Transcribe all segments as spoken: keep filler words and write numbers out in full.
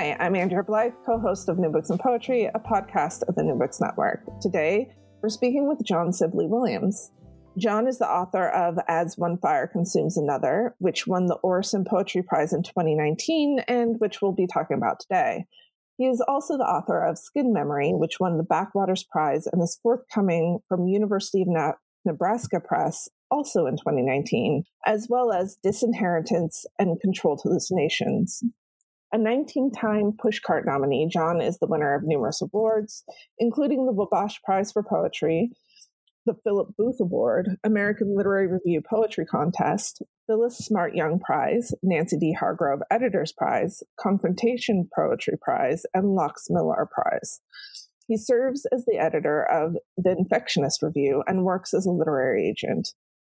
Hi, I'm Andrea Blythe, co-host of New Books and Poetry, a podcast of the New Books Network. Today, we're speaking with John Sibley Williams. John is the author of As One Fire Consumes Another, which won the Orson Poetry Prize in twenty nineteen, and which we'll be talking about today. He is also the author of Skin Memory, which won the Backwaters Prize and is forthcoming from University of Na- Nebraska Press, also in twenty nineteen, as well as Disinheritance and Controlled Hallucinations. A nineteen-time Pushcart nominee, John is the winner of numerous awards, including the Wabash Prize for Poetry, the Philip Booth Award, American Literary Review Poetry Contest, Phyllis Smart Young Prize, Nancy D. Hargrove Editor's Prize, Confrontation Poetry Prize, and Locks Millar Prize. He serves as the editor of The Infectionist Review and works as a literary agent.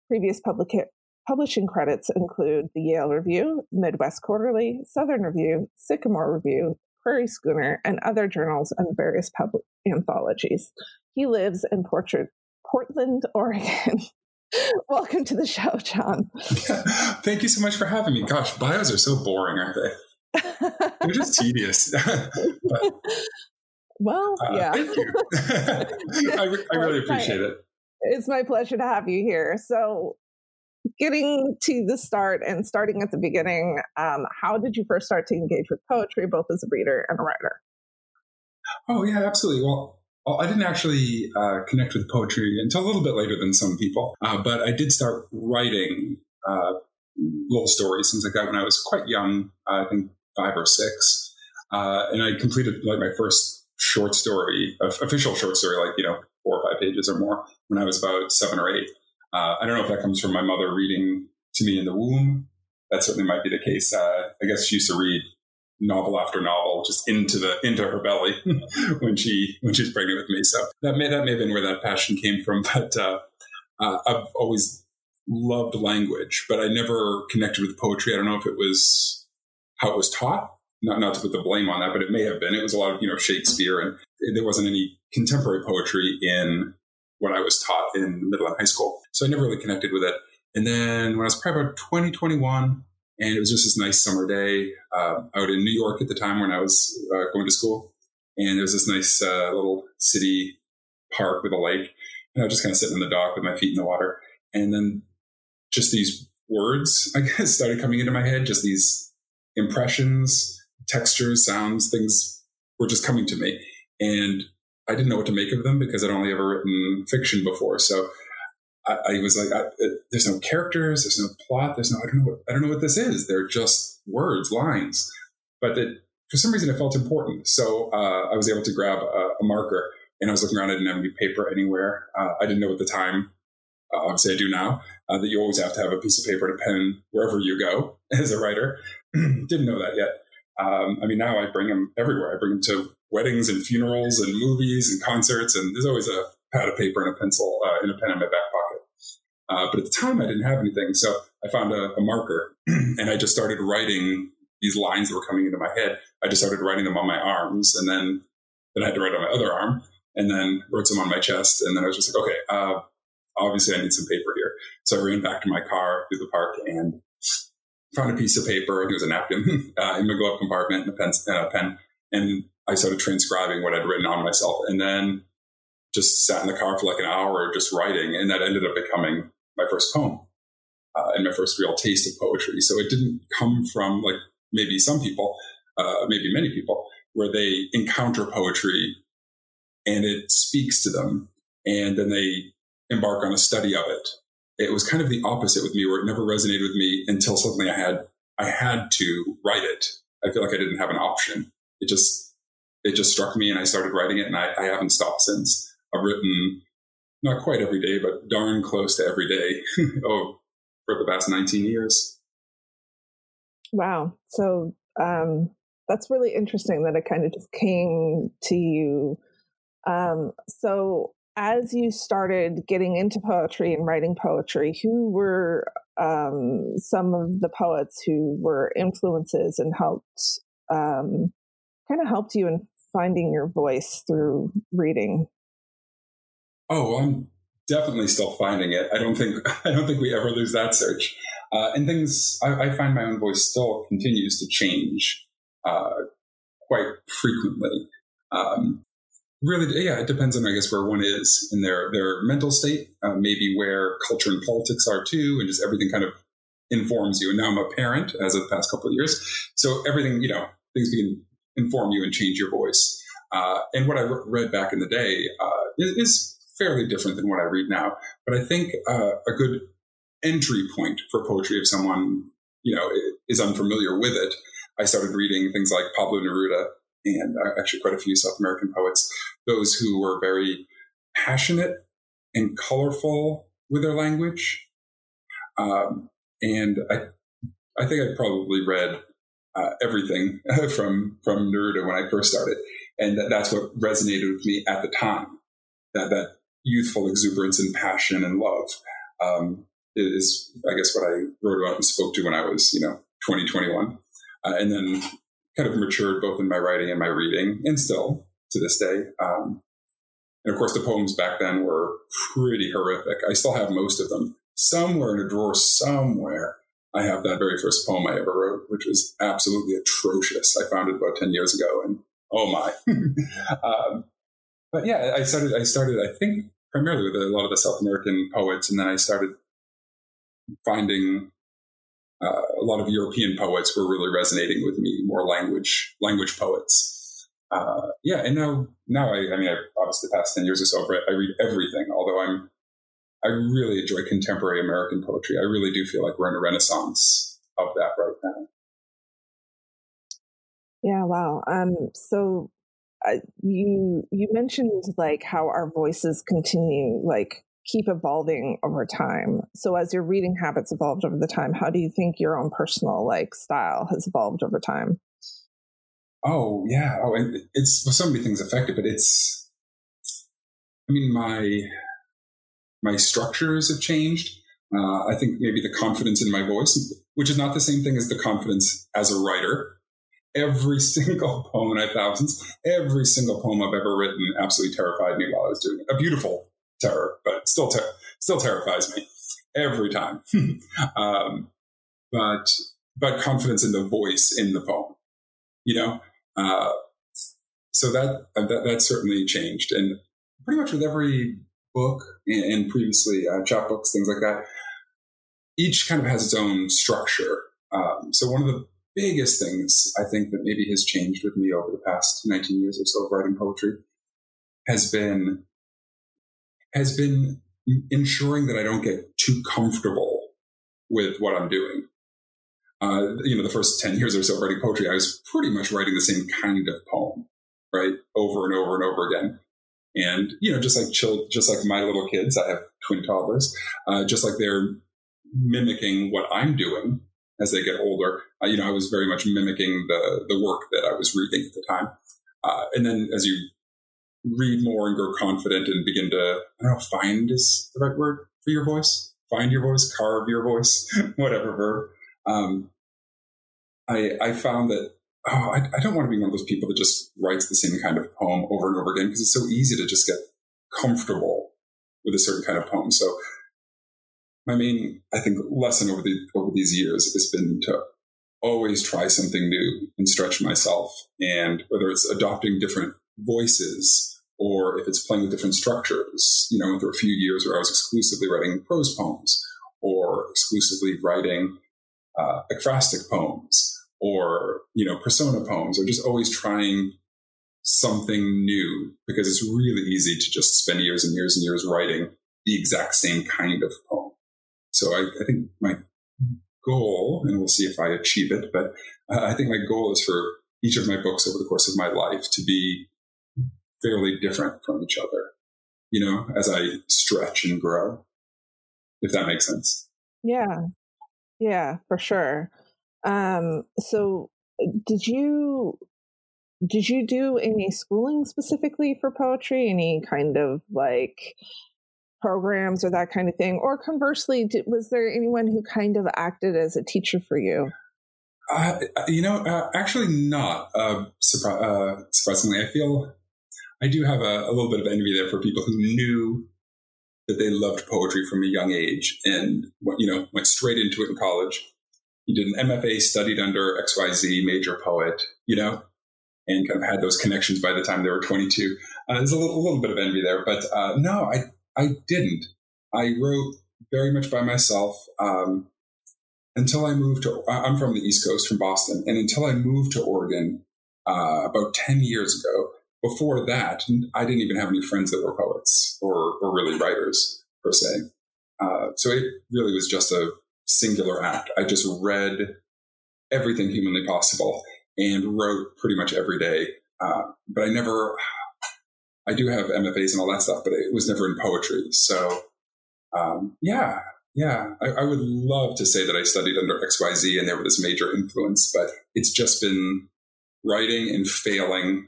Previous publica- Publishing credits include the Yale Review, Midwest Quarterly, Southern Review, Sycamore Review, Prairie Schooner, and other journals and various public anthologies. He lives in Portland, Portland, Oregon. Welcome to the show, John. Thank you so much for having me. Gosh, bios are so boring, aren't they? They're just tedious. but, well, uh, yeah. Thank you. I, I really appreciate it. It's my pleasure to have you here. So, getting to the start and starting at the beginning, um, how did you first start to engage with poetry, both as a reader and a writer? Oh, yeah, absolutely. Well, I didn't actually uh, connect with poetry until a little bit later than some people, uh, but I did start writing uh, little stories, things like that, when I was quite young, uh, I think five or six. Uh, and I completed like my first short story, official short story, like, you know, four or five pages or more, when I was about seven or eight. Uh, I don't know if that comes from my mother reading to me in the womb. That certainly might be the case. Uh, I guess she used to read novel after novel just into the into her belly when she when she's pregnant with me. So that may that may have been where that passion came from. But uh, uh, I've always loved language, but I never connected with poetry. I don't know if it was how it was taught. Not not to put the blame on that, but it may have been. It was a lot of you know Shakespeare, and there wasn't any contemporary poetry in what I was taught in middle and high school. So I never really connected with it. And then when I was probably about twenty, twenty-one, and it was just this nice summer day uh, out in New York at the time when I was uh, going to school. And there was this nice uh, little city park with a lake. And I was just kind of sitting on the dock with my feet in the water. And then just these words, I guess, started coming into my head. Just these impressions, textures, sounds, things were just coming to me. And I didn't know what to make of them because I'd only ever written fiction before. So I, I was like, I, there's no characters, there's no plot. There's no, I don't know. What, I don't know what this is. They're just words, lines, but it, for some reason it felt important. So uh, I was able to grab a, a marker and I was looking around. I didn't have any paper anywhere. Uh, I didn't know at the time. Uh, obviously I do now uh, that you always have to have a piece of paper and a pen wherever you go as a writer. Didn't know that yet. Um, I mean, now I bring them everywhere. I bring them to weddings and funerals and movies and concerts. And there's always a pad of paper and a pencil uh, and a pen in my back pocket. Uh, but at the time I didn't have anything. So I found a, a marker and I just started writing these lines that were coming into my head. I just started writing them on my arms and then, then I had to write on my other arm and then wrote some on my chest. And then I was just like, okay, uh, obviously I need some paper here. So I ran back to my car through the park and found a piece of paper. I think it was a napkin uh, in my glove compartment and a pen, uh, pen. And I started transcribing what I'd written on myself and then just sat in the car for like an hour just writing. And that ended up becoming my first poem uh, and my first real taste of poetry. So it didn't come from like maybe some people, uh, maybe many people, where they encounter poetry and it speaks to them and then they embark on a study of it. It was kind of the opposite with me where it never resonated with me until suddenly I had I had to write it. I feel like I didn't have an option. It just... It just struck me and I started writing it and I, I haven't stopped since. I've written not quite every day, but darn close to every day oh, for the past nineteen years. Wow. So um, that's really interesting that it kind of just came to you. Um, so as you started getting into poetry and writing poetry, who were um, some of the poets who were influences and helped um, kind of helped you in finding your voice through reading? Oh, I'm definitely still finding it. I don't think I don't think we ever lose that search. Uh, and things I, I find my own voice still continues to change. Uh, quite frequently. Um, really, yeah, it depends on, I guess, where one is in their, their mental state, uh, maybe where culture and politics are too, and just everything kind of informs you. And now I'm a parent as of the past couple of years. So everything, you know, things can inform you and change your voice. Uh, and what I re- read back in the day uh, is fairly different than what I read now. But I think uh, a good entry point for poetry, if someone, you know, is unfamiliar with it, I started reading things like Pablo Neruda and uh, actually quite a few South American poets, those who were very passionate and colorful with their language. Um, and I I think I probably read uh, everything from, from Neruda when I first started. And that, that's what resonated with me at the time, that, that youthful exuberance and passion and love. Um, is, I guess, what I wrote about and spoke to when I was, you know, twenty, twenty-one. Uh, and then kind of matured both in my writing and my reading, and still to this day. Um, and of course, the poems back then were pretty horrific. I still have most of them. Somewhere in a drawer, somewhere, I have that very first poem I ever wrote, which was absolutely atrocious. I found it about ten years ago, and oh my. um, but yeah, I started, I started, I think, primarily with a lot of the South American poets, and then I started finding uh, a lot of European poets were really resonating with me, more language language poets. Uh, yeah, and now now I, I mean, I've obviously the past ten years or so, I read everything, although I'm, I really enjoy contemporary American poetry. I really do feel like we're in a renaissance of that right now. Yeah, wow. Um, so uh, you you mentioned like how our voices continue, like, keep evolving over time. So as your reading habits evolved over the time, how do you think your own personal like style has evolved over time? Oh yeah. Oh, and it's well, so many things affected, but it's, I mean, my, my structures have changed. Uh, I think maybe the confidence in my voice, which is not the same thing as the confidence as a writer. Every single poem, and I have thousands, every single poem I've ever written absolutely terrified me while I was doing it. A beautiful terror, but still, ter- still terrifies me every time. um, but, but confidence in the voice in the poem, you know? Uh, so that, that, that certainly changed. And pretty much with every book and, and previously uh, chapbooks, things like that, each kind of has its own structure. Um, so one of the biggest things I think that maybe has changed with me over the past nineteen years or so of writing poetry has been has been ensuring that I don't get too comfortable with what I'm doing. Uh, you know, the first ten years or so of writing poetry, I was pretty much writing the same kind of poem, right? Over and over and over again. And, you know, just like child, just like my little kids, I have twin toddlers, uh, just like they're mimicking what I'm doing as they get older. Uh, you know, I was very much mimicking the, the work that I was reading at the time. Uh, and then as you read more and grow confident and begin to, I don't know, find is the right word for your voice, find your voice, carve your voice, whatever verb. Um, I, I found that, oh, I, I don't want to be one of those people that just writes the same kind of poem over and over again, because it's so easy to just get comfortable with a certain kind of poem. So my main, I think, lesson over the, over these years has been to always try something new and stretch myself. And whether it's adopting different voices, or if it's playing with different structures, you know, there were a few years where I was exclusively writing prose poems, or exclusively writing uh, ekphrastic poems, or, you know, persona poems, or just always trying something new, because it's really easy to just spend years and years and years writing the exact same kind of poem. So I, I think my goal, and we'll see if I achieve it, but uh, I think my goal is for each of my books over the course of my life to be fairly different from each other, you know, as I stretch and grow, if that makes sense. Yeah. Yeah, for sure. Um, so did you, did you do any schooling specifically for poetry? Any kind of like programs or that kind of thing? Or conversely, did, was there anyone who kind of acted as a teacher for you? Uh, you know, uh, actually not, uh, surpri- uh, surprisingly. I feel I do have a, a little bit of envy there for people who knew that they loved poetry from a young age and, you know, went straight into it in college. You did an M F A, studied under X Y Z major poet, you know, and kind of had those connections by the time they were twenty-two. Uh, there's a little, a little bit of envy there, but uh, no, I I didn't. I wrote very much by myself um, until I moved to, I'm from the East Coast, from Boston, and until I moved to Oregon uh, about ten years ago. Before that, I didn't even have any friends that were poets or, or really writers, per se. Uh, so it really was just a singular act. I just read everything humanly possible and wrote pretty much every day. Uh, but I never, I do have M F As and all that stuff, but it was never in poetry. So um, yeah, yeah, I, I would love to say that I studied under X Y Z and they were this major influence, but it's just been writing and failing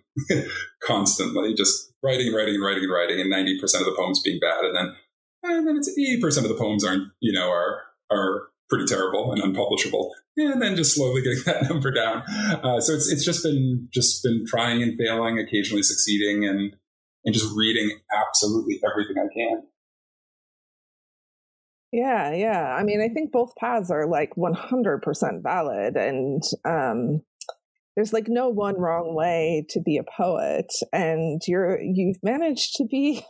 constantly, just writing, writing, and writing, and writing, and ninety percent of the poems being bad. And then, and then it's eighty percent of the poems aren't, you know, are, are pretty terrible and unpublishable. And then just slowly getting that number down. Uh, so it's, it's just been, just been trying and failing, occasionally succeeding, and, and just reading absolutely everything I can. Yeah. Yeah. I mean, I think both paths are like one hundred percent valid, and, um, there's like no one wrong way to be a poet, and you're, you've managed to be,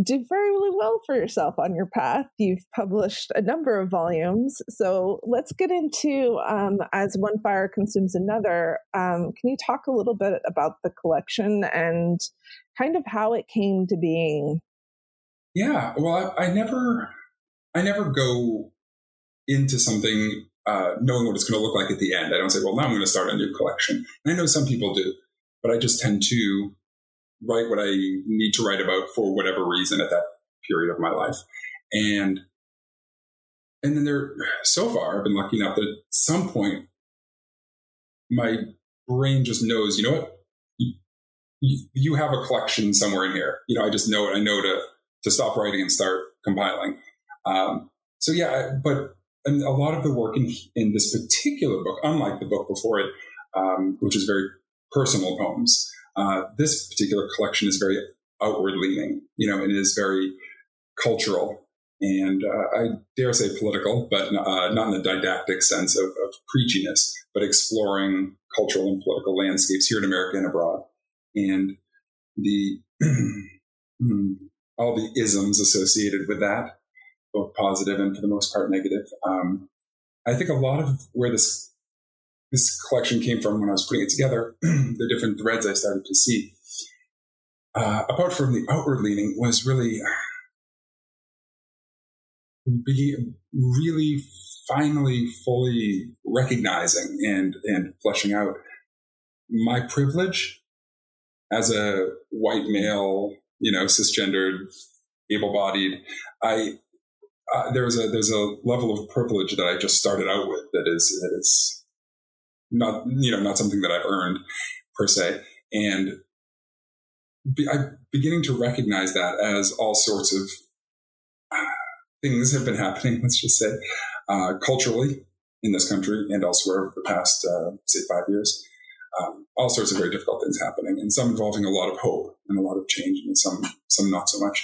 do very really well for yourself on your path. You've published a number of volumes. So let's get into, um, As One Fire Consumes Another. Um, can you talk a little bit about the collection and kind of how it came to being? Yeah. Well, I, I never, I never go into something Uh, knowing what it's going to look like at the end. I don't say, well, now I'm going to start a new collection. And I know some people do, but I just tend to write what I need to write about for whatever reason at that period of my life. And and then there, so far, I've been lucky enough that at some point, my brain just knows, you know what? You, you have a collection somewhere in here. You know, I just know it. I know to, to stop writing and start compiling. Um, so yeah, but And a lot of the work in, in this particular book, unlike the book before it, um, which is very personal poems, uh, this particular collection is very outward leaning, you know, and it is very cultural and uh, I dare say political, but uh, not in the didactic sense of, of preachiness, but exploring cultural and political landscapes here in America and abroad. And the all the isms associated with that, both positive and for the most part negative. Um, I think a lot of where this this collection came from when I was putting it together, the different threads I started to see, uh, apart from the outward leaning, was really be really finally fully recognizing and and fleshing out my privilege as a white male, you know, cisgendered, able-bodied. I Uh, there's a there's a level of privilege that I just started out with that is that is not you know not something that I've earned per se, and be, I'm beginning to recognize that as all sorts of things have been happening. Let's just say uh, culturally in this country and elsewhere over the past uh, say five years, um, all sorts of very difficult things happening, and some involving a lot of hope and a lot of change, and some some not so much,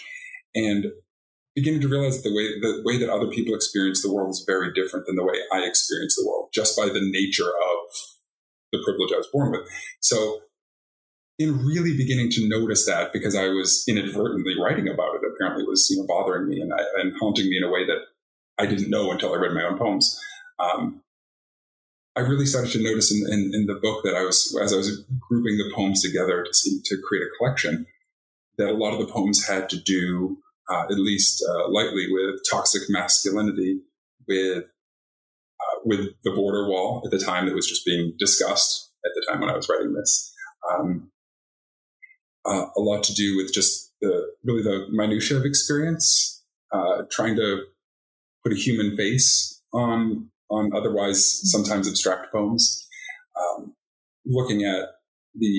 and beginning to realize that the way the way that other people experience the world is very different than the way I experience the world, just by the nature of the privilege I was born with. So in really beginning to notice that, because I was inadvertently writing about it, apparently it was you know, bothering me and, I, and haunting me in a way that I didn't know until I read my own poems. Um, I really started to notice in, in, in the book that I was, as I was grouping the poems together to, see, to create a collection, that a lot of the poems had to do Uh, at least uh, lightly with toxic masculinity, with uh, with the border wall at the time that was just being discussed at the time when I was writing this. Um, uh, a lot to do with just the really the minutiae of experience, uh, trying to put a human face on on otherwise sometimes abstract poems, um, looking at the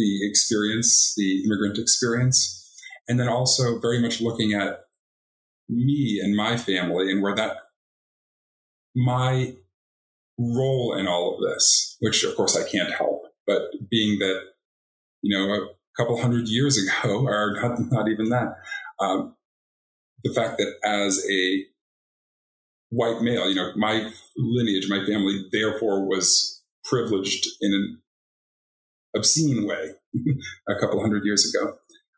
the experience, the immigrant experience. And then also very much looking at me and my family and where that, my role in all of this, which of course I can't help, but being that, you know, a couple hundred years ago, or not, not even that, um, the fact that as a white male, you know, my lineage, my family therefore was privileged in an obscene way a couple hundred years ago.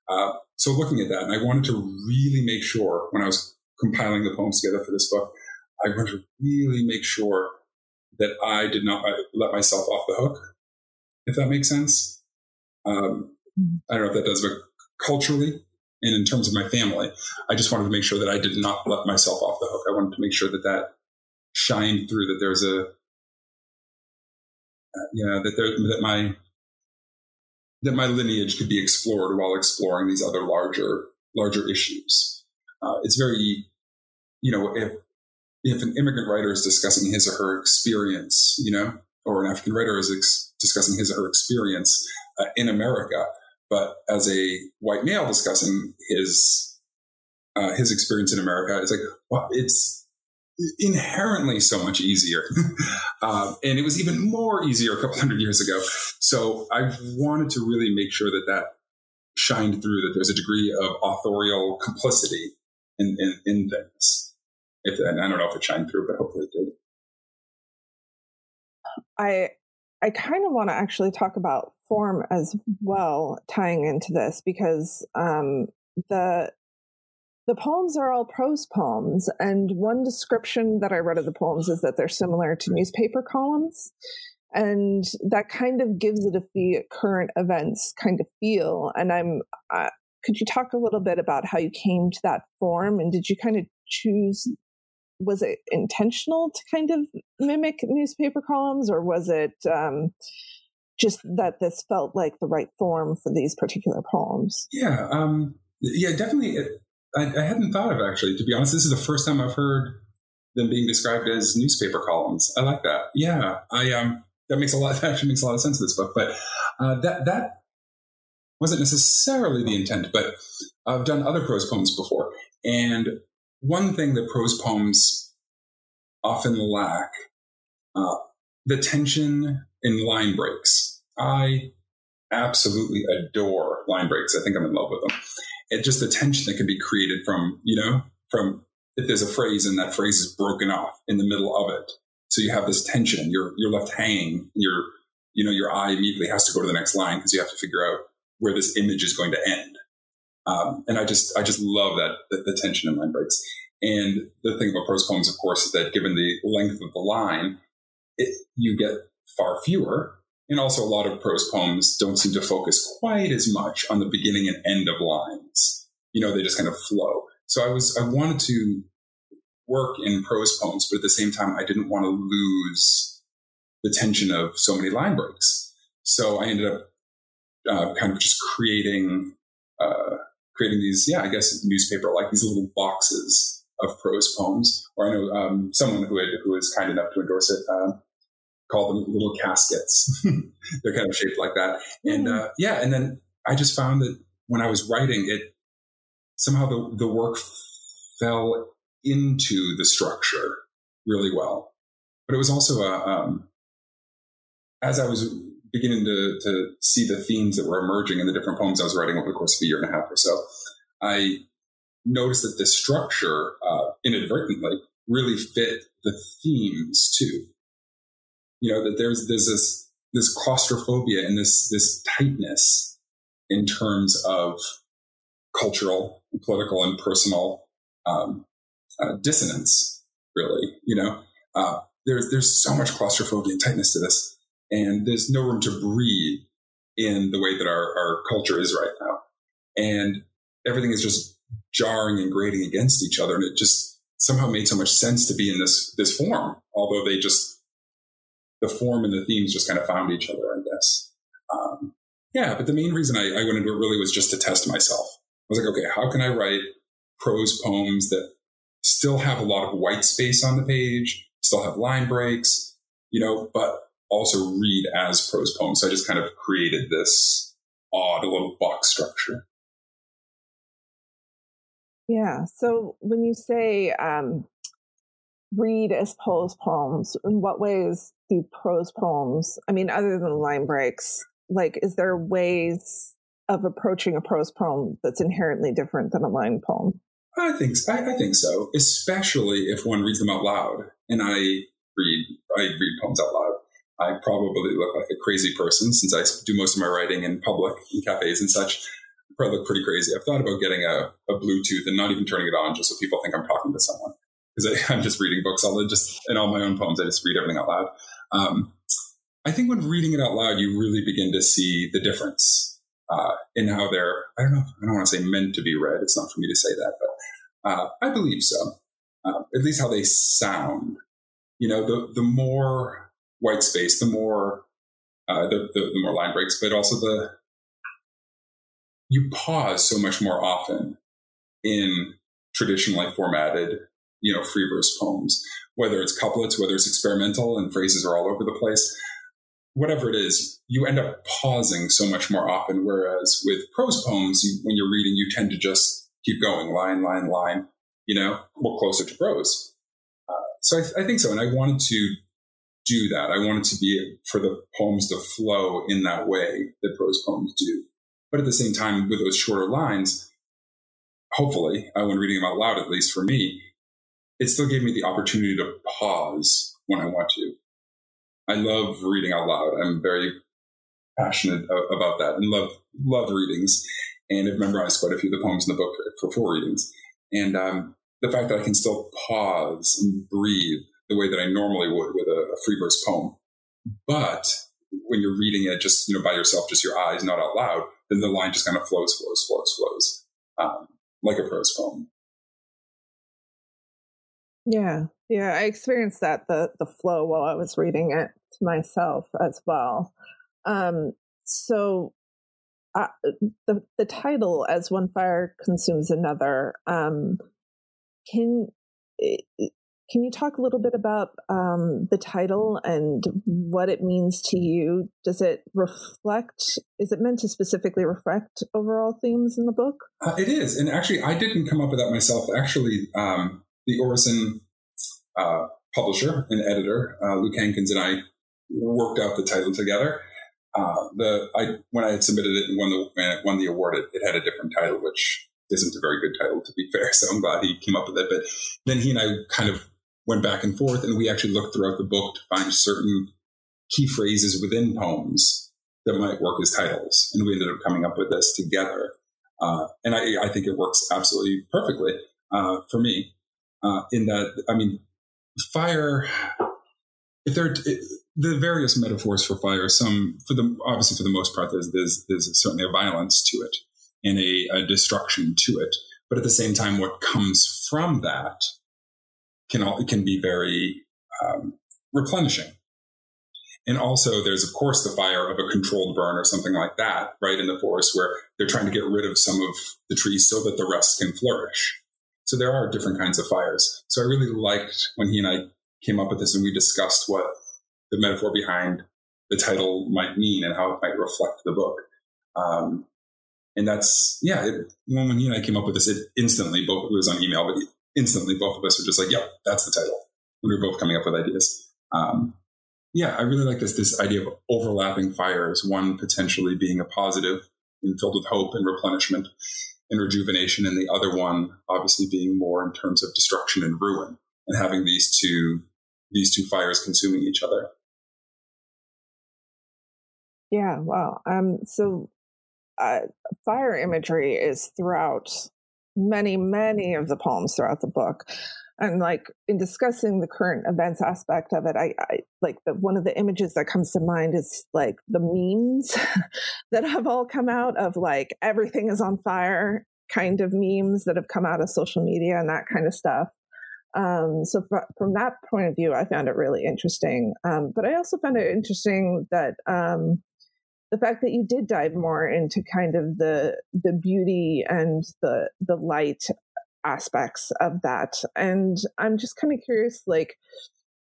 Uh, so looking at that, and I wanted to really make sure when I was compiling the poems together for this book, I wanted to really make sure that I did not let myself off the hook, if that makes sense. Um, I don't know if that does, but culturally and in terms of my family, I just wanted to make sure that I did not let myself off the hook. I wanted to make sure that that shined through, that there's a, uh, yeah, that there, that my, that my lineage could be explored while exploring these other larger, larger issues. Uh, it's very, you know, if, if an immigrant writer is discussing his or her experience, you know, or an African writer is ex- discussing his or her experience uh, in America, but as a white male discussing his, uh, his experience in America, it's like, well, it's inherently so much easier. um, and it was even more easier a couple hundred years ago. So I wanted to really make sure that that shined through, that there's a degree of authorial complicity in, in, in things. If, and I don't know if it shined through, but hopefully it did. I I kind of want to actually talk about form as well, tying into this, because um, the the poems are all prose poems, and one description that I read of the poems is that they're similar to newspaper columns, and that kind of gives it a the current events kind of feel. And I'm, uh, could you talk a little bit about how you came to that form, and did you kind of choose? Was it intentional to kind of mimic newspaper columns, or was it um, just that this felt like the right form for these particular poems? Yeah, um, yeah, definitely. It, I, I hadn't thought of it, actually. To be honest, this is the first time I've heard them being described as newspaper columns. I like that. Yeah, I um, that makes a lot. That actually makes a lot of sense in this book. But uh, that that wasn't necessarily the intent. But I've done other prose poems before, and one thing that prose poems often lack, uh, the tension in line breaks. I absolutely adore line breaks. I think I'm in love with them. It just the tension that can be created from, you know, from if there's a phrase and that phrase is broken off in the middle of it. So you have this tension, you're, you're left hanging, you're, you know, your eye immediately has to go to the next line because you have to figure out where this image is going to end. Um, and I just, I just love that, the, the tension in line breaks. And the thing about prose poems, of course, is that given the length of the line, it, you get far fewer. And also a lot of prose poems don't seem to focus quite as much on the beginning and end of lines. You know, they just kind of flow. So I was, I wanted to work in prose poems, but at the same time, I didn't want to lose the tension of so many line breaks. So I ended up uh, kind of just creating, uh, creating these, yeah, I guess newspaper, like these little boxes of prose poems, or I know um, someone who had, who was kind enough to endorse it, uh, called them little caskets. They're kind of shaped like that. And uh, yeah, and then I just found that when I was writing it, somehow the, the work fell into the structure really well. But it was also, a, um, as I was beginning to, to see the themes that were emerging in the different poems I was writing over the course of a year and a half or so, I noticed that the structure, uh, inadvertently really fit the themes too. You know, that there's, there's this, this claustrophobia and this, this tightness in terms of cultural, political, and personal, um, uh, dissonance really, you know, uh, there's, there's so much claustrophobia and tightness to this. And there's no room to breathe in the way that our, our culture is right now. And everything is just jarring and grating against each other. And it just somehow made so much sense to be in this, this form, although they just, the form and the themes just kind of found each other, I guess. Um, yeah, but the main reason I, I went into it really was just to test myself. I was like, okay, how can I write prose poems that still have a lot of white space on the page, still have line breaks, you know, but also read as prose poems. So I just kind of created this odd little box structure. Yeah. So when you say um, read as prose poems, in what ways do prose poems, I mean, other than line breaks, like, is there ways of approaching a prose poem that's inherently different than a line poem? I think so. I, I think so, especially if one reads them out loud. And I read, I read poems out loud. I probably look like a crazy person since I do most of my writing in public, in cafes and such. I probably look pretty crazy. I've thought about getting a, a Bluetooth and not even turning it on just so people think I'm talking to someone, because I'm just reading books. All just in all my own poems, I just read everything out loud. Um, I think when reading it out loud, you really begin to see the difference uh, in how they're, I don't know, I don't want to say meant to be read. It's not for me to say that, but uh, I believe so. Uh, at least how they sound. You know, the the more white space, the more uh, the, the the more line breaks, but also the you pause so much more often in traditionally formatted, you know, free verse poems, whether it's couplets, whether it's experimental and phrases are all over the place, whatever it is, you end up pausing so much more often. Whereas with prose poems, you, when you're reading, you tend to just keep going line, line, line. You know, we're closer to prose. Uh, so I, th- I think so. And I wanted to do that. I wanted to be for the poems to flow in that way that prose poems do. But at the same time, with those shorter lines, hopefully, uh, when reading them out loud, at least for me, it still gave me the opportunity to pause when I want to. I love reading out loud. I'm very passionate a- about that and love, love readings. And I've memorized quite a few of the poems in the book for four readings. And, um, the fact that I can still pause and breathe the way that I normally would with a, a free verse poem. But when you're reading it just, you know, by yourself, just your eyes, not out loud, then the line just kind of flows, flows, flows, flows, um, like a prose poem. Yeah. Yeah. I experienced that, the, the flow while I was reading it to myself as well. Um, so uh, the, the title, As One Fire Consumes Another, um, Can can you talk a little bit about um, the title and what it means to you? Does it reflect, is it meant to specifically reflect overall themes in the book? Uh, it is. And actually, I didn't come up with that myself. Actually, um, the Orson uh, publisher and editor, uh, Luke Hankins, and I worked out the title together. Uh, the I when I had submitted it and won the, when it won the award, it, it had a different title, which isn't a very good title, to be fair. So I'm glad he came up with it. But then he and I kind of went back and forth, and we actually looked throughout the book to find certain key phrases within poems that might work as titles. And we ended up coming up with this together. Uh, and I, I think it works absolutely perfectly uh, for me uh, in that, I mean, fire, if there are it, the various metaphors for fire, some for the, obviously for the most part, there's, there's, there's certainly a violence to it and a, a destruction to it. But at the same time, what comes from that can all, can be very um, replenishing. And also there's, of course, the fire of a controlled burn or something like that, right, in the forest where they're trying to get rid of some of the trees so that the rest can flourish. So there are different kinds of fires. So I really liked when he and I came up with this and we discussed what the metaphor behind the title might mean and how it might reflect the book. Um, And that's, yeah, it, when he and I came up with this, it instantly, both it was on email, but instantly both of us were just like, yep, yeah, that's the title. We were both coming up with ideas. Um, yeah, I really like this, this idea of overlapping fires, one potentially being a positive and filled with hope and replenishment and rejuvenation, and the other one obviously being more in terms of destruction and ruin, and having these two, these two fires consuming each other. Yeah, wow. Um, so... Uh, fire imagery is throughout many, many of the poems throughout the book. And like in discussing the current events aspect of it, I, I like the, one of the images that comes to mind is like the memes that have all come out of like everything is on fire kind of memes that have come out of social media and that kind of stuff. Um, so fr- from that point of view, I found it really interesting. Um, but I also found it interesting that, um, the fact that you did dive more into kind of the the beauty and the the light aspects of that. And I'm just kind of curious, like,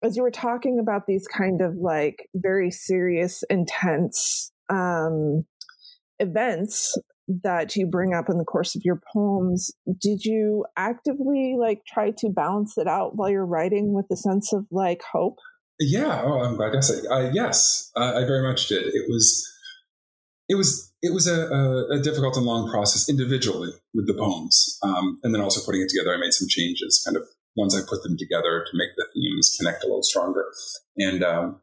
as you were talking about these kind of like very serious, intense um, events that you bring up in the course of your poems, did you actively like try to balance it out while you're writing with a sense of like hope? Yeah. Oh, I'm glad I guess I, uh, yes, uh, I very much did. It was, It was it was a, a, a difficult and long process individually with the poems, um, and then also putting it together. I made some changes, kind of once I put them together to make the themes connect a little stronger. And um,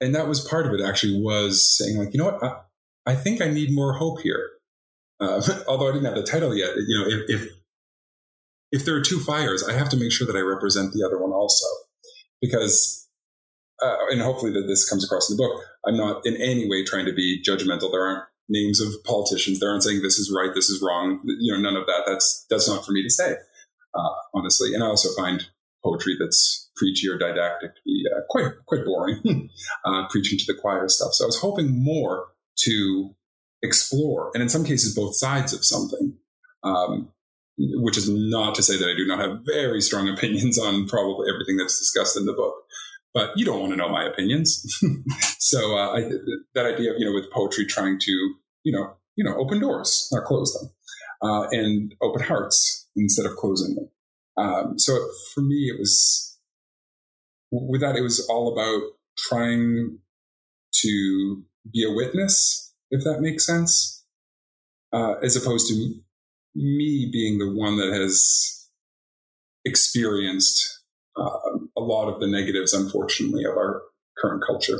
And that was part of it, actually, was saying, like, you know what, I, I think I need more hope here. Uh, although I didn't have the title yet, you know, if, if if there are two fires, I have to make sure that I represent the other one also. Because, uh, and hopefully that this comes across in the book, I'm not in any way trying to be judgmental. There aren't names of politicians. They aren't saying this is right, this is wrong. You know, none of that. That's that's not for me to say, uh, honestly. And I also find poetry that's preachy or didactic to be uh, quite quite boring, uh, preaching to the choir stuff. So I was hoping more to explore, and in some cases, both sides of something, um, which is not to say that I do not have very strong opinions on probably everything that's discussed in the book. But you don't want to know my opinions. so uh, I, that idea of, you know, with poetry trying to, you know, you know, open doors, not close them, uh, and open hearts instead of closing them. Um, so for me, it was, with that, it was all about trying to be a witness, if that makes sense, uh, as opposed to me being the one that has experienced uh, a lot of the negatives, unfortunately, of our current culture.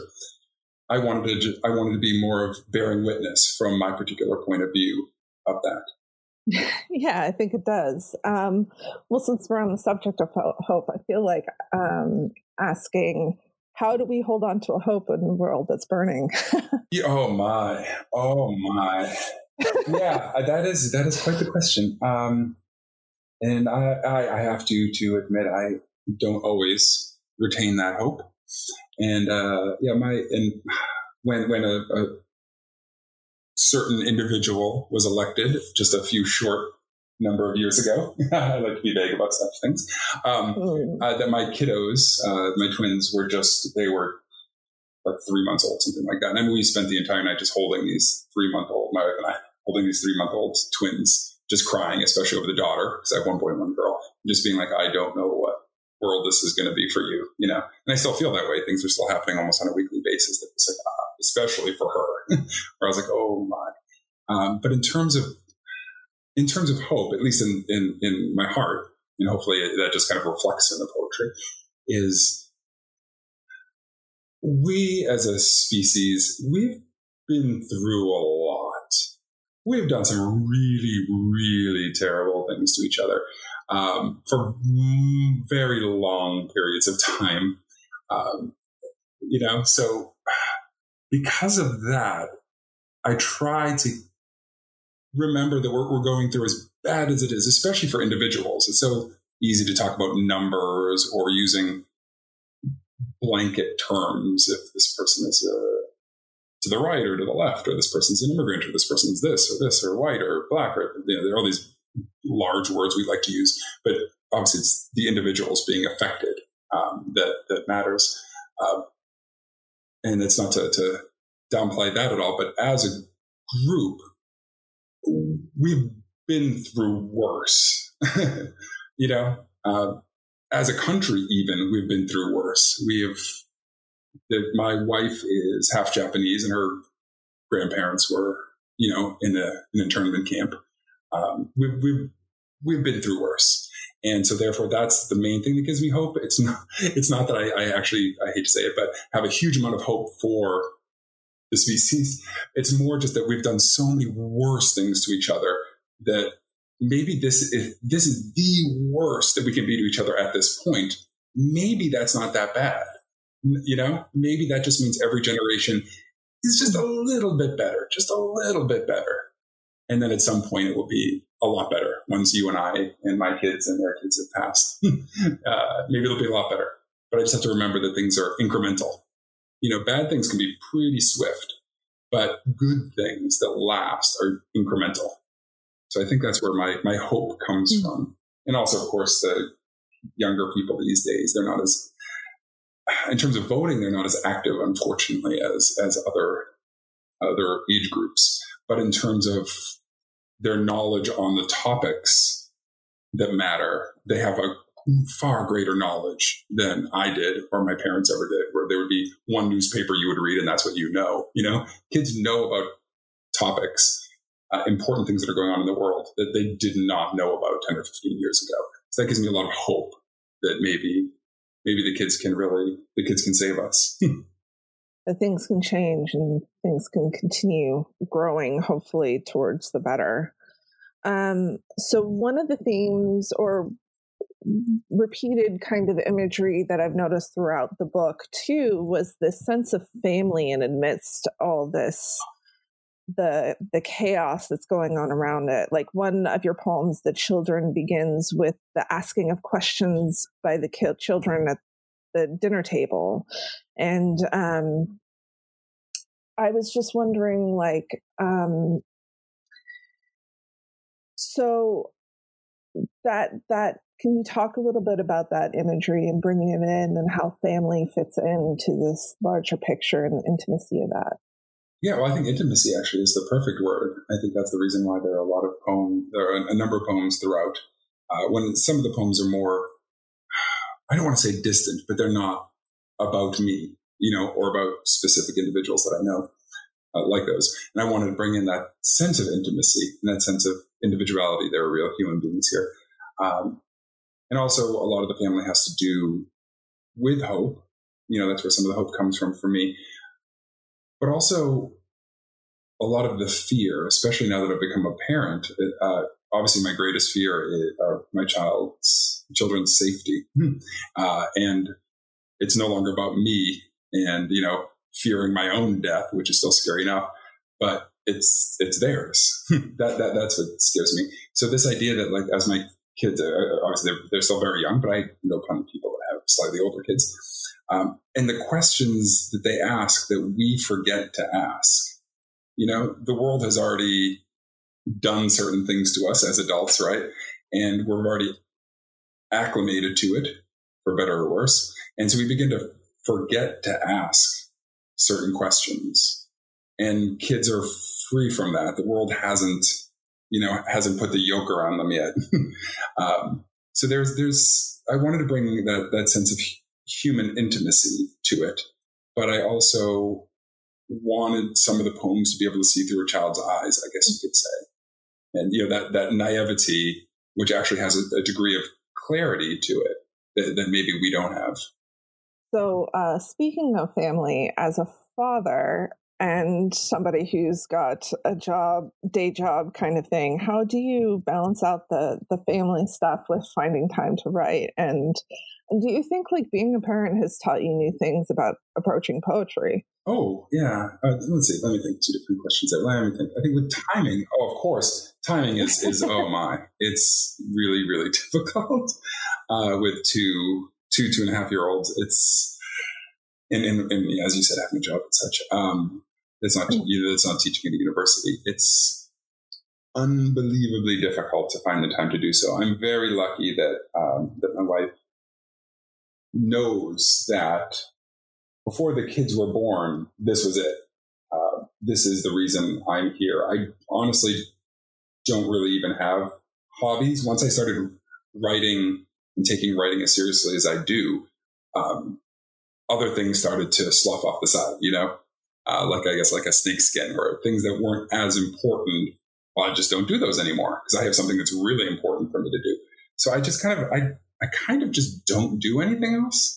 I wanted to, I wanted to be more of bearing witness from my particular point of view of that. Yeah, I think it does. Um, well, since we're on the subject of hope, I feel like um, asking, how do we hold on to a hope in a world that's burning? oh, my. Oh, my. Yeah, that is that is quite the question. Um, and I, I, I have to, to admit, I don't always retain that hope. And, uh, yeah, my and when, when a, a certain individual was elected just a few short number of years ago. I like to be vague about such things. Um, mm. uh, that my kiddos, uh, my twins were just, they were like three months old, something like that. And I mean, we spent the entire night just holding these three month old, my wife and I, holding these three month old twins, just crying, especially over the daughter, because I have one boy and one girl, just being like, I don't know what world this is going to be for you, you know? And I still feel that way. Things are still happening almost on a weekly basis. That it's like, ah, especially for her, where I was like, oh my. Um, but in terms of, in terms of hope, at least in, in, in my heart, and hopefully that just kind of reflects in the poetry, is we as a species, we've been through a lot. We've done some really, really terrible things to each other um, for very long periods of time. Um, you know, so... Because of that, I try to remember that what we're going through, as bad as it is, especially for individuals. It's so easy to talk about numbers or using blanket terms. If this person is uh, to the right or to the left, or this person's an immigrant, or this person's this or this or white or black, or you know, there are all these large words we like to use. But obviously, it's the individuals being affected um, that that matters. Uh, And it's not to, to downplay that at all, but as a group, we've been through worse. you know, uh, as a country, even we've been through worse. We have. The, my wife is half Japanese, and her grandparents were, you know, in a, an internment camp. Um, we've we've we've been through worse. And so therefore, that's the main thing that gives me hope. It's not, it's not that I, I actually, I hate to say it, but have a huge amount of hope for the species. It's more just that we've done so many worse things to each other that maybe this if this is the worst that we can be to each other at this point. Maybe that's not that bad. You know, maybe that just means every generation is just a little bit better, just a little bit better. And then at some point, it will be a lot better once you and I and my kids and their kids have passed. uh, maybe it'll be a lot better. But I just have to remember that things are incremental. You know, bad things can be pretty swift, but good things that last are incremental. So I think that's where my, my hope comes mm-hmm. from. And also, of course, the younger people these days, they're not as, in terms of voting, they're not as active, unfortunately, as, as other, other age groups. But in terms of their knowledge on the topics that matter, they have a far greater knowledge than I did or my parents ever did, where there would be one newspaper you would read and that's what you know. You know, kids know about topics, uh, important things that are going on in the world that they did not know about ten or fifteen years ago. So that gives me a lot of hope that maybe, maybe the kids can really, the kids can save us. things can change and things can continue growing, hopefully, towards the better. Um, so one of the themes or repeated kind of imagery that I've noticed throughout the book, too, was this sense of family, and amidst all this, the the chaos that's going on around it. Like one of your poems, The Children, begins with the asking of questions by the children at the dinner table. And um, I was just wondering, like, um, so that that can you talk a little bit about that imagery and bringing it in and how family fits into this larger picture and the intimacy of that? Yeah, well, I think intimacy actually is the perfect word. I think that's the reason why there are a lot of poems, there are a number of poems throughout. Uh, when some of the poems are more, I don't want to say distant, but they're not about me, you know, or about specific individuals that I know, uh, like those. And I wanted to bring in that sense of intimacy and that sense of individuality. There are real human beings here. Um, and also a lot of the family has to do with hope. You know, that's where some of the hope comes from for me. But also a lot of the fear, especially now that I've become a parent, it, uh, obviously my greatest fear is uh, my child's children's safety. Uh, and it's no longer about me and, you know, fearing my own death, which is still scary enough, but it's, it's theirs. that, that, that's what scares me. So this idea that, like, as my kids, are, obviously they're, they're still very young, but I know plenty of people that have slightly older kids. Um, and the questions that they ask that we forget to ask, you know, the world has already done certain things to us as adults, right? And we're already acclimated to it, for better or worse. And so we begin to forget to ask certain questions, and kids are free from that. The world hasn't, you know, hasn't put the yoke around them yet. um, so there's, there's, I wanted to bring that, that sense of human intimacy to it, but I also wanted some of the poems to be able to see through a child's eyes, I guess you could say. And, you know, that, that naivety, which actually has a, a degree of clarity to it that, that maybe we don't have. So uh, speaking of family, as a father and somebody who's got a job, day job kind of thing, how do you balance out the, the family stuff with finding time to write? And And do you think, like, being a parent has taught you new things about approaching poetry? Oh, yeah. Uh, let's see. Let me think. Two different questions there. Let me think. I think with timing, oh, of course, timing is, is oh, my. It's really, really difficult uh, with two, two, two and a half year olds. It's, and, and, and as you said, having a job and such, um, it's not, it's not teaching at a university. It's unbelievably difficult to find the time to do so. I'm very lucky that, um, that my wife knows that before the kids were born, this was it. Uh, this is the reason I'm here. I honestly don't really even have hobbies. Once I started writing and taking writing as seriously as I do, um, other things started to slough off the side, you know, uh, like, I guess, like a snake skin, or things that weren't as important. Well, I just don't do those anymore because I have something that's really important for me to do. So I just kind of, I, I kind of just don't do anything else.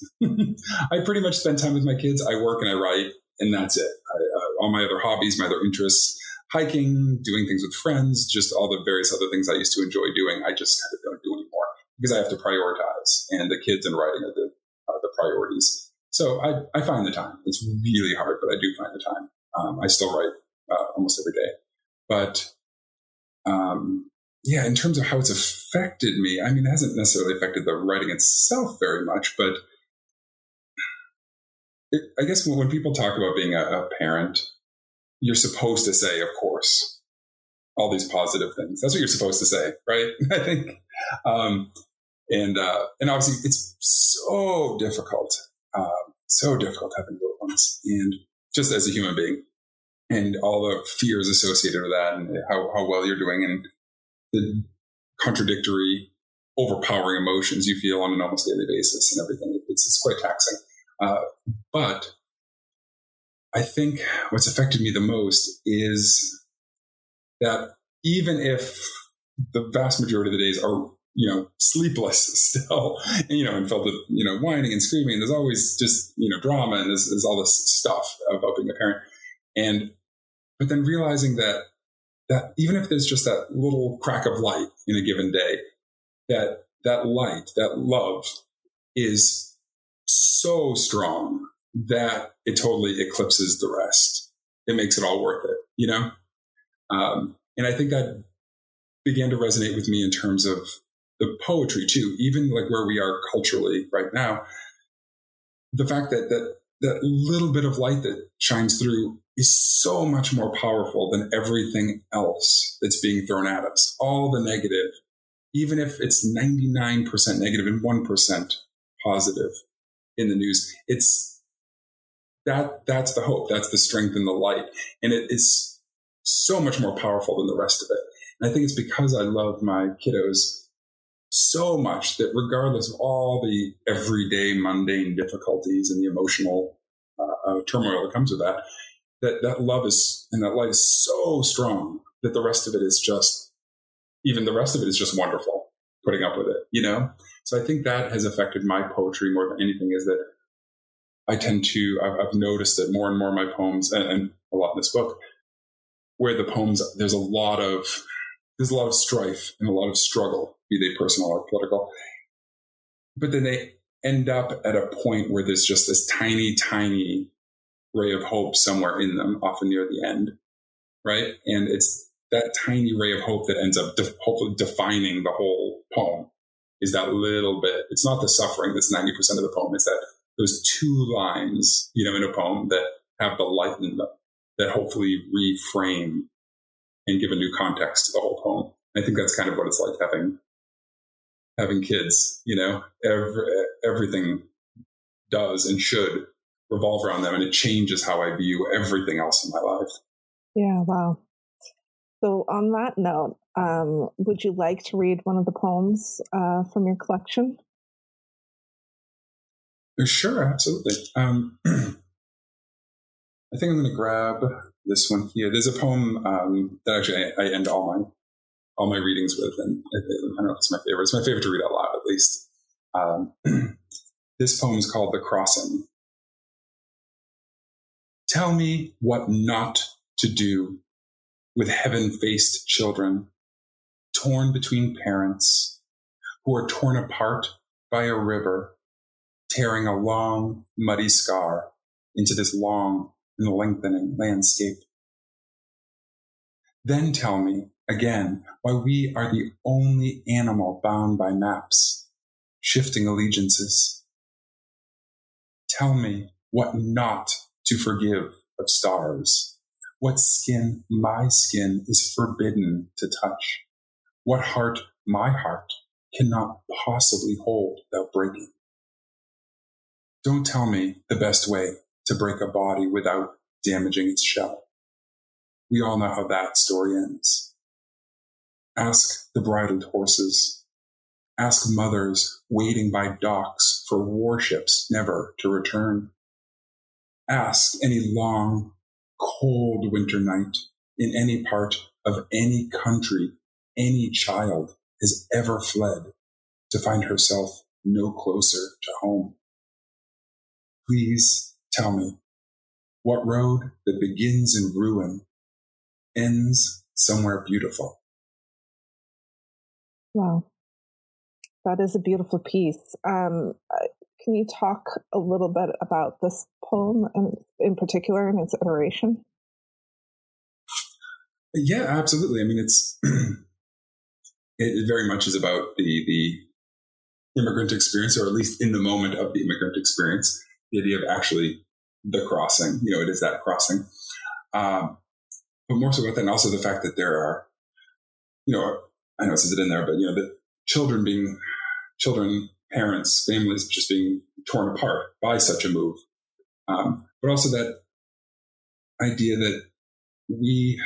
I pretty much spend time with my kids. I work and I write, and that's it. I, uh, all my other hobbies, my other interests, hiking, doing things with friends, just all the various other things I used to enjoy doing, I just kind of don't do anymore because I have to prioritize, and the kids and writing are the, are the priorities. So I, I find the time. It's really hard, but I do find the time. Um, I still write uh, almost every day, but um, yeah, in terms of how it's affected me, I mean, it hasn't necessarily affected the writing itself very much, but it, I guess when, when people talk about being a, a parent, you're supposed to say, of course, all these positive things. That's what you're supposed to say, right? I think. Um, and uh, and obviously, it's so difficult, uh, so difficult having little ones, and just as a human being, and all the fears associated with that, and how, how well you're doing, and the contradictory, overpowering emotions you feel on an almost daily basis and everything. It's, it's quite taxing. Uh, but I think what's affected me the most is that even if the vast majority of the days are you know, sleepless still, and, you know, and filled with, you know, whining and screaming. There's always just, you know, drama, and there's, there's all this stuff about being a parent. And, but then realizing that, that even if there's just that little crack of light in a given day, that, that light, that love is so strong that it totally eclipses the rest. It makes it all worth it, you know? Um, and I think that began to resonate with me in terms of the poetry too, even like where we are culturally right now. The fact that that that little bit of light that shines through is so much more powerful than everything else that's being thrown at us. All the negative, even if it's ninety-nine percent negative and one percent positive in the news, it's that that's the hope, that's the strength and the light. And it is so much more powerful than the rest of it. And I think it's because I love my kiddos so much that regardless of all the everyday mundane difficulties and the emotional uh, turmoil that comes with that, that, that love is, and that light is so strong that the rest of it is just, even the rest of it is just wonderful putting up with it, you know? So I think that has affected my poetry more than anything, is that I tend to, I've, I've noticed that more and more of my poems, and, and a lot in this book, where the poems, there's a lot of, there's a lot of strife and a lot of struggle, be they personal or political. But then they end up at a point where there's just this tiny, tiny ray of hope somewhere in them, often near the end, right? And it's that tiny ray of hope that ends up de- hopefully defining the whole poem, is that little bit. It's not the suffering that's ninety percent of the poem. It's that those two lines, you know, in a poem that have the light in them that hopefully reframe and give a new context to the whole poem. I think that's kind of what it's like having having kids, you know, every, everything does and should revolve around them, and it changes how I view everything else in my life. Yeah, wow. So on that note, um, would you like to read one of the poems uh, from your collection? Sure, absolutely. Um, I think I'm going to grab this one here. There's a poem um, that actually I, I end all my all my readings with, and I, I don't know if it's my favorite. It's my favorite to read out loud, at least. Um, this poem is called "The Crossing." Tell me what not to do with heaven-faced children, torn between parents, who are torn apart by a river, tearing a long, muddy scar into this long and lengthening landscape. Then tell me again why we are the only animal bound by maps, shifting allegiances. Tell me what not to forgive of stars, what skin my skin is forbidden to touch, what heart my heart cannot possibly hold without breaking. Don't tell me the best way to break a body without damaging its shell. We all know how that story ends. Ask the bridled horses. Ask mothers waiting by docks for warships never to return. Ask any long, cold winter night in any part of any country any child has ever fled to find herself no closer to home. Please tell me what road that begins in ruin ends somewhere beautiful. Wow. That is a beautiful piece. Um, can you talk a little bit about this poem and in particular and its iteration? Yeah, absolutely. I mean, it's, it very much is about the, the immigrant experience, or at least in the moment of the immigrant experience. The idea of actually the crossing, you know, it is that crossing. Um, but more so about that, and also the fact that there are, you know, I know it says it in there, but, you know, the children being, children, parents, families just being torn apart by such a move. Um, but also that idea that we,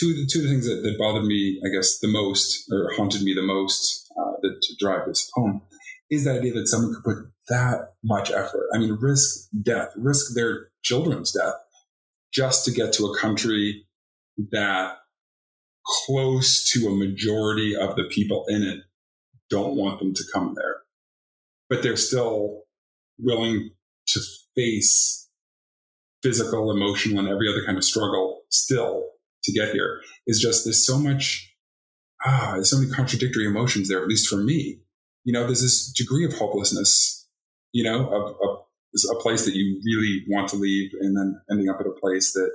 two of the, two of the things that, that bothered me, I guess, the most, or haunted me the most, uh, that to drive this home, is the idea that someone could put that much effort, I mean, risk death, risk their children's death, just to get to a country that close to a majority of the people in it don't want them to come there. But they're still willing to face physical, emotional, and every other kind of struggle still to get here. Is just there's so much, ah, there's so many contradictory emotions there, at least for me. You know, there's this degree of hopelessness, you know, of, of a place that you really want to leave and then ending up at a place that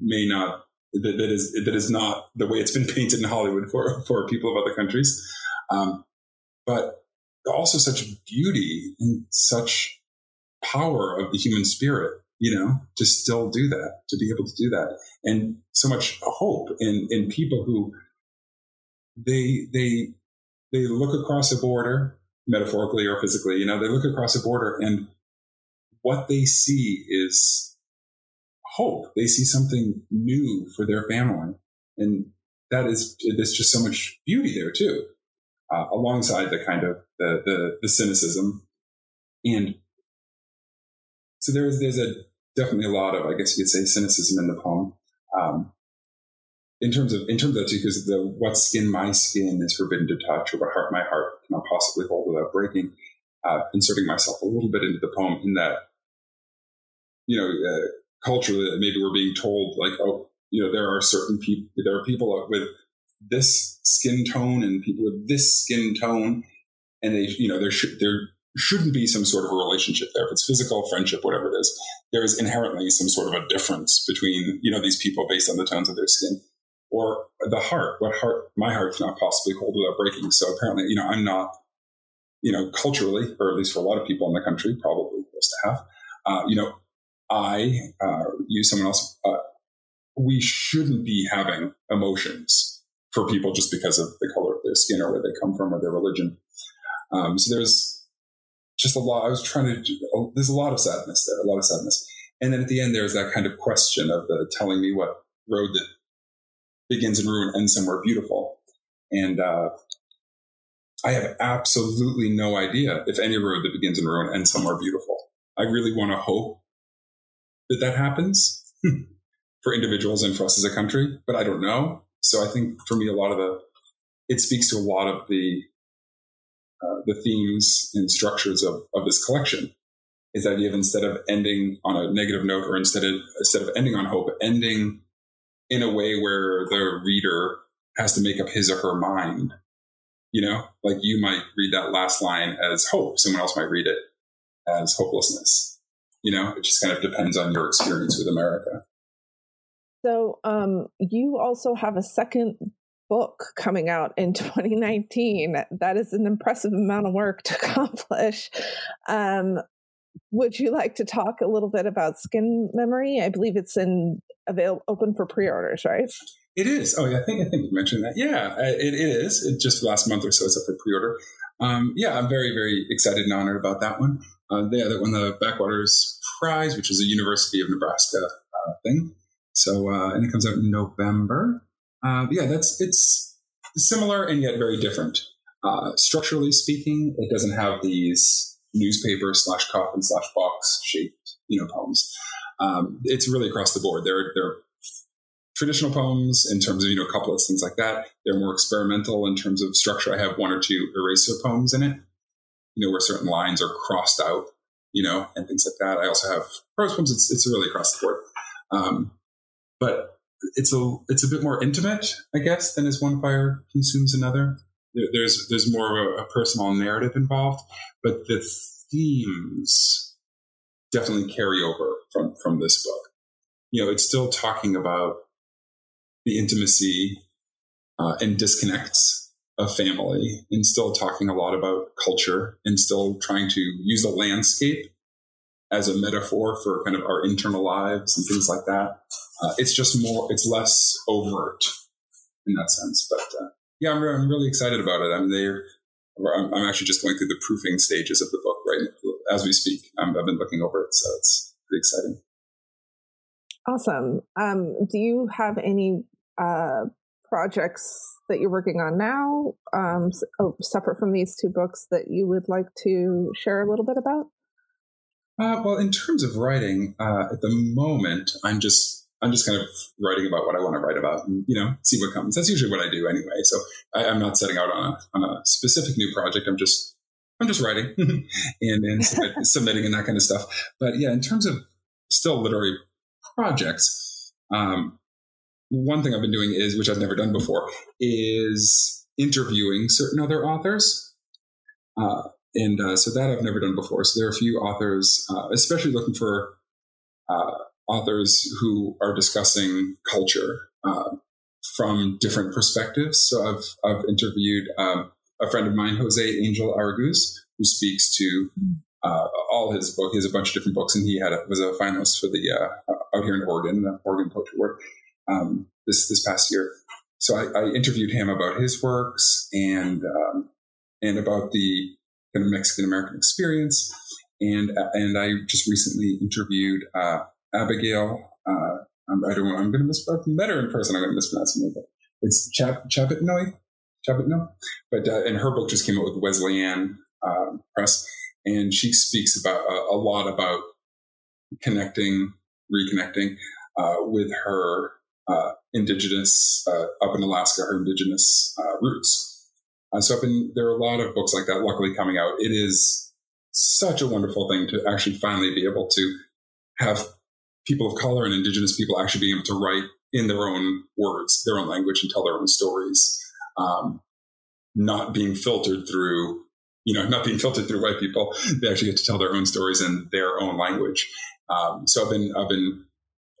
may not, that, that is that is not the way it's been painted in Hollywood for, for people of other countries. Um, but also such beauty and such power of the human spirit, you know, to still do that, to be able to do that. And so much hope in, in people who they, they, they look across a border, metaphorically or physically, you know, they look across a border and what they see is hope. They see something new for their family. And that is, there's just so much beauty there too, uh, alongside the kind of the, the, the cynicism. And so there's, there's a definitely a lot of, I guess you could say, cynicism in the poem. Um, In terms of, in terms of that too, because the what skin my skin is forbidden to touch, or what heart my heart cannot possibly hold without breaking, uh, inserting myself a little bit into the poem in that, you know, uh, culturally, maybe we're being told like, oh, you know, there are certain people, there are people with this skin tone and people with this skin tone. And they, you know, there should, there shouldn't be some sort of a relationship there. If it's physical, friendship, whatever it is, there is inherently some sort of a difference between, you know, these people based on the tones of their skin. Or the heart, what heart, my heart cannot possibly hold without breaking. So apparently, you know, I'm not, you know, culturally, or at least for a lot of people in the country, probably close to half, uh, you know, I, uh, you, someone else, uh, we shouldn't be having emotions for people just because of the color of their skin or where they come from or their religion. Um, so there's just a lot, I was trying to, do, there's a lot of sadness there, a lot of sadness. And then at the end, there's that kind of question of the telling me what road that begins in ruin, ends somewhere beautiful. And uh, I have absolutely no idea if any road that begins in ruin ends somewhere beautiful. I really want to hope that that happens for individuals and for us as a country, but I don't know. So I think for me, a lot of the, it speaks to a lot of the uh, the themes and structures of, of this collection is the idea of instead of ending on a negative note or instead of, instead of ending on hope, ending in a way where the reader has to make up his or her mind, you know, like you might read that last line as hope. Someone else might read it as hopelessness. You know, it just kind of depends on your experience with America. So um, you also have a second book coming out in twenty nineteen. That is an impressive amount of work to accomplish. Um, would you like to talk a little bit about Skin Memory? I believe it's in available open for pre-orders, right? It is. Oh, yeah. I think I think you mentioned that. Yeah, it, it is. It just last month or so, it's up for pre-order. Um, yeah, I'm very, very excited and honored about that one. Uh, the other one, the Backwaters Prize, which is a University of Nebraska uh, thing. So, uh, and it comes out in November. Uh, yeah, that's it's similar and yet very different. Uh, structurally speaking, it doesn't have these newspaper slash coffin slash box shaped, you know, poems. Um, it's really across the board. There, there are traditional poems in terms of, you know, couplets, things like that. They're more experimental in terms of structure. I have one or two eraser poems in it, you know, where certain lines are crossed out, you know, and things like that. I also have prose poems. It's, it's really across the board. Um, but it's a, it's a bit more intimate, I guess, than As One Fire Consumes Another. There, there's, there's more of a, a personal narrative involved, but the themes definitely carry over from, from this book. You know, it's still talking about the intimacy uh, and disconnects of family and still talking a lot about culture and still trying to use the landscape as a metaphor for kind of our internal lives and things like that. Uh, it's just more, it's less overt in that sense. But uh, yeah, I'm, I'm really excited about it. I'm there. I'm, I'm actually just going through the proofing stages of the book right now, as we speak. I'm, I've been looking over it, so it's pretty exciting. Awesome. Um, do you have any uh, projects that you're working on now, um, oh, separate from these two books, that you would like to share a little bit about? Uh, well, in terms of writing, uh, at the moment, I'm just I'm just kind of writing about what I want to write about and, you know, see what comes. That's usually what I do anyway. So I, I'm not setting out on a, on a specific new project. I'm just, I'm just writing and, and submitting and that kind of stuff. But yeah, in terms of still literary projects, um, one thing I've been doing is, which I've never done before, is interviewing certain other authors. Uh, and uh, so that I've never done before. So there are a few authors, uh, especially looking for uh, authors who are discussing culture uh, from different perspectives. So I've I've interviewed um, a friend of mine, Jose Angel Argus, who speaks to uh, all his book. He has a bunch of different books, and he had a, was a finalist for the uh, out here in Oregon, the Oregon Poetry Award um, this this past year. So I, I interviewed him about his works and um, and about the kind of Mexican-American experience. And and I just recently interviewed uh, Abigail. Uh, I don't know. I'm going to mispronounce. Met her in person. I'm going to mispronounce it. It's Chab Chabitnoy. Chabitnoy. But uh, and her book just came out with Wesleyan uh, Press, and she speaks about uh, a lot about connecting, reconnecting uh, with her uh, indigenous uh, up in Alaska, her indigenous uh, roots. Uh, so up in there are a lot of books like that. Luckily, coming out, it is such a wonderful thing to actually finally be able to have people of color and indigenous people actually being able to write in their own words, their own language, and tell their own stories, um, not being filtered through, you know, not being filtered through white people. They actually get to tell their own stories in their own language. Um, so I've been, I've been,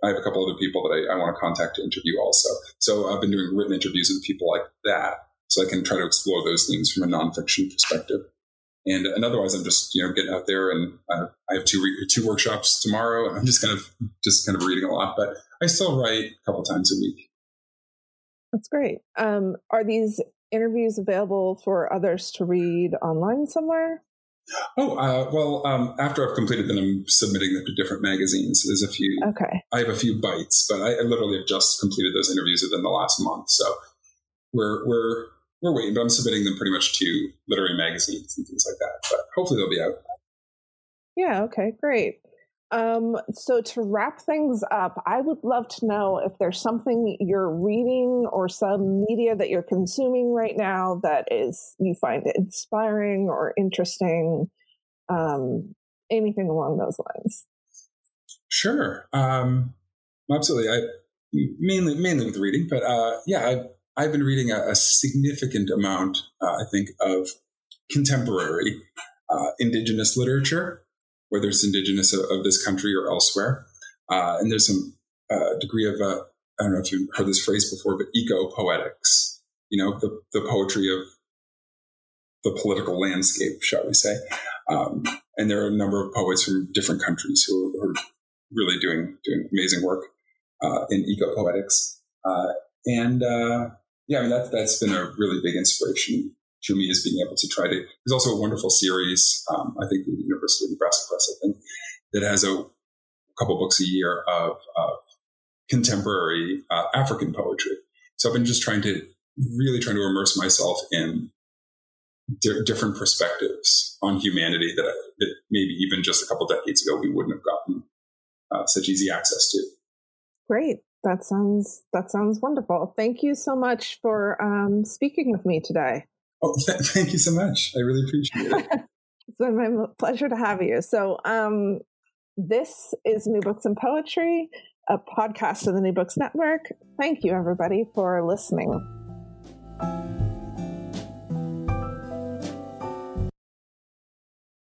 I have a couple other people that I, I want to contact to interview also. So I've been doing written interviews with people like that, so I can try to explore those themes from a nonfiction perspective. And, and otherwise, I'm just, you know, getting out there, and uh, I have two re- two workshops tomorrow, and I'm just kind of just kind of reading a lot. But I still write a couple times a week. That's great. Um, are these interviews available for others to read online somewhere? Oh, uh, well, um, after I've completed them, I'm submitting them to different magazines. There's a few. Okay. I have a few bites, but I, I literally have just completed those interviews within the last month. So we're we're. We're waiting, but I'm submitting them pretty much to literary magazines and things like that. But hopefully they'll be out. Yeah, okay, great. Um, so to wrap things up, I would love to know if there's something you're reading or some media that you're consuming right now that is you find inspiring or interesting, um, anything along those lines. Sure. Um, absolutely. I mainly mainly with reading, but uh, yeah, I I've been reading a, a significant amount, uh, I think, of contemporary uh, indigenous literature, whether it's indigenous of, of this country or elsewhere. Uh, and there's some uh, degree of, uh, I don't know if you've heard this phrase before, but eco-poetics, you know, the, the poetry of the political landscape, shall we say. Um, and there are a number of poets from different countries who are, who are really doing, doing amazing work uh, in eco-poetics. Uh, and, uh, Yeah, I mean, that's, that's been a really big inspiration to me, is being able to try to, there's also a wonderful series, um, I think the University of Nebraska Press, I think, that has a couple books a year of, of contemporary uh, African poetry. So I've been just trying to, really trying to immerse myself in di- different perspectives on humanity that, I, that maybe even just a couple decades ago, we wouldn't have gotten uh, such easy access to. Great. That sounds that sounds wonderful. Thank you so much for um, speaking with me today. Oh, th- thank you so much. I really appreciate it. It's been my pleasure to have you. So um, this is New Books and Poetry, a podcast of the New Books Network. Thank you, everybody, for listening.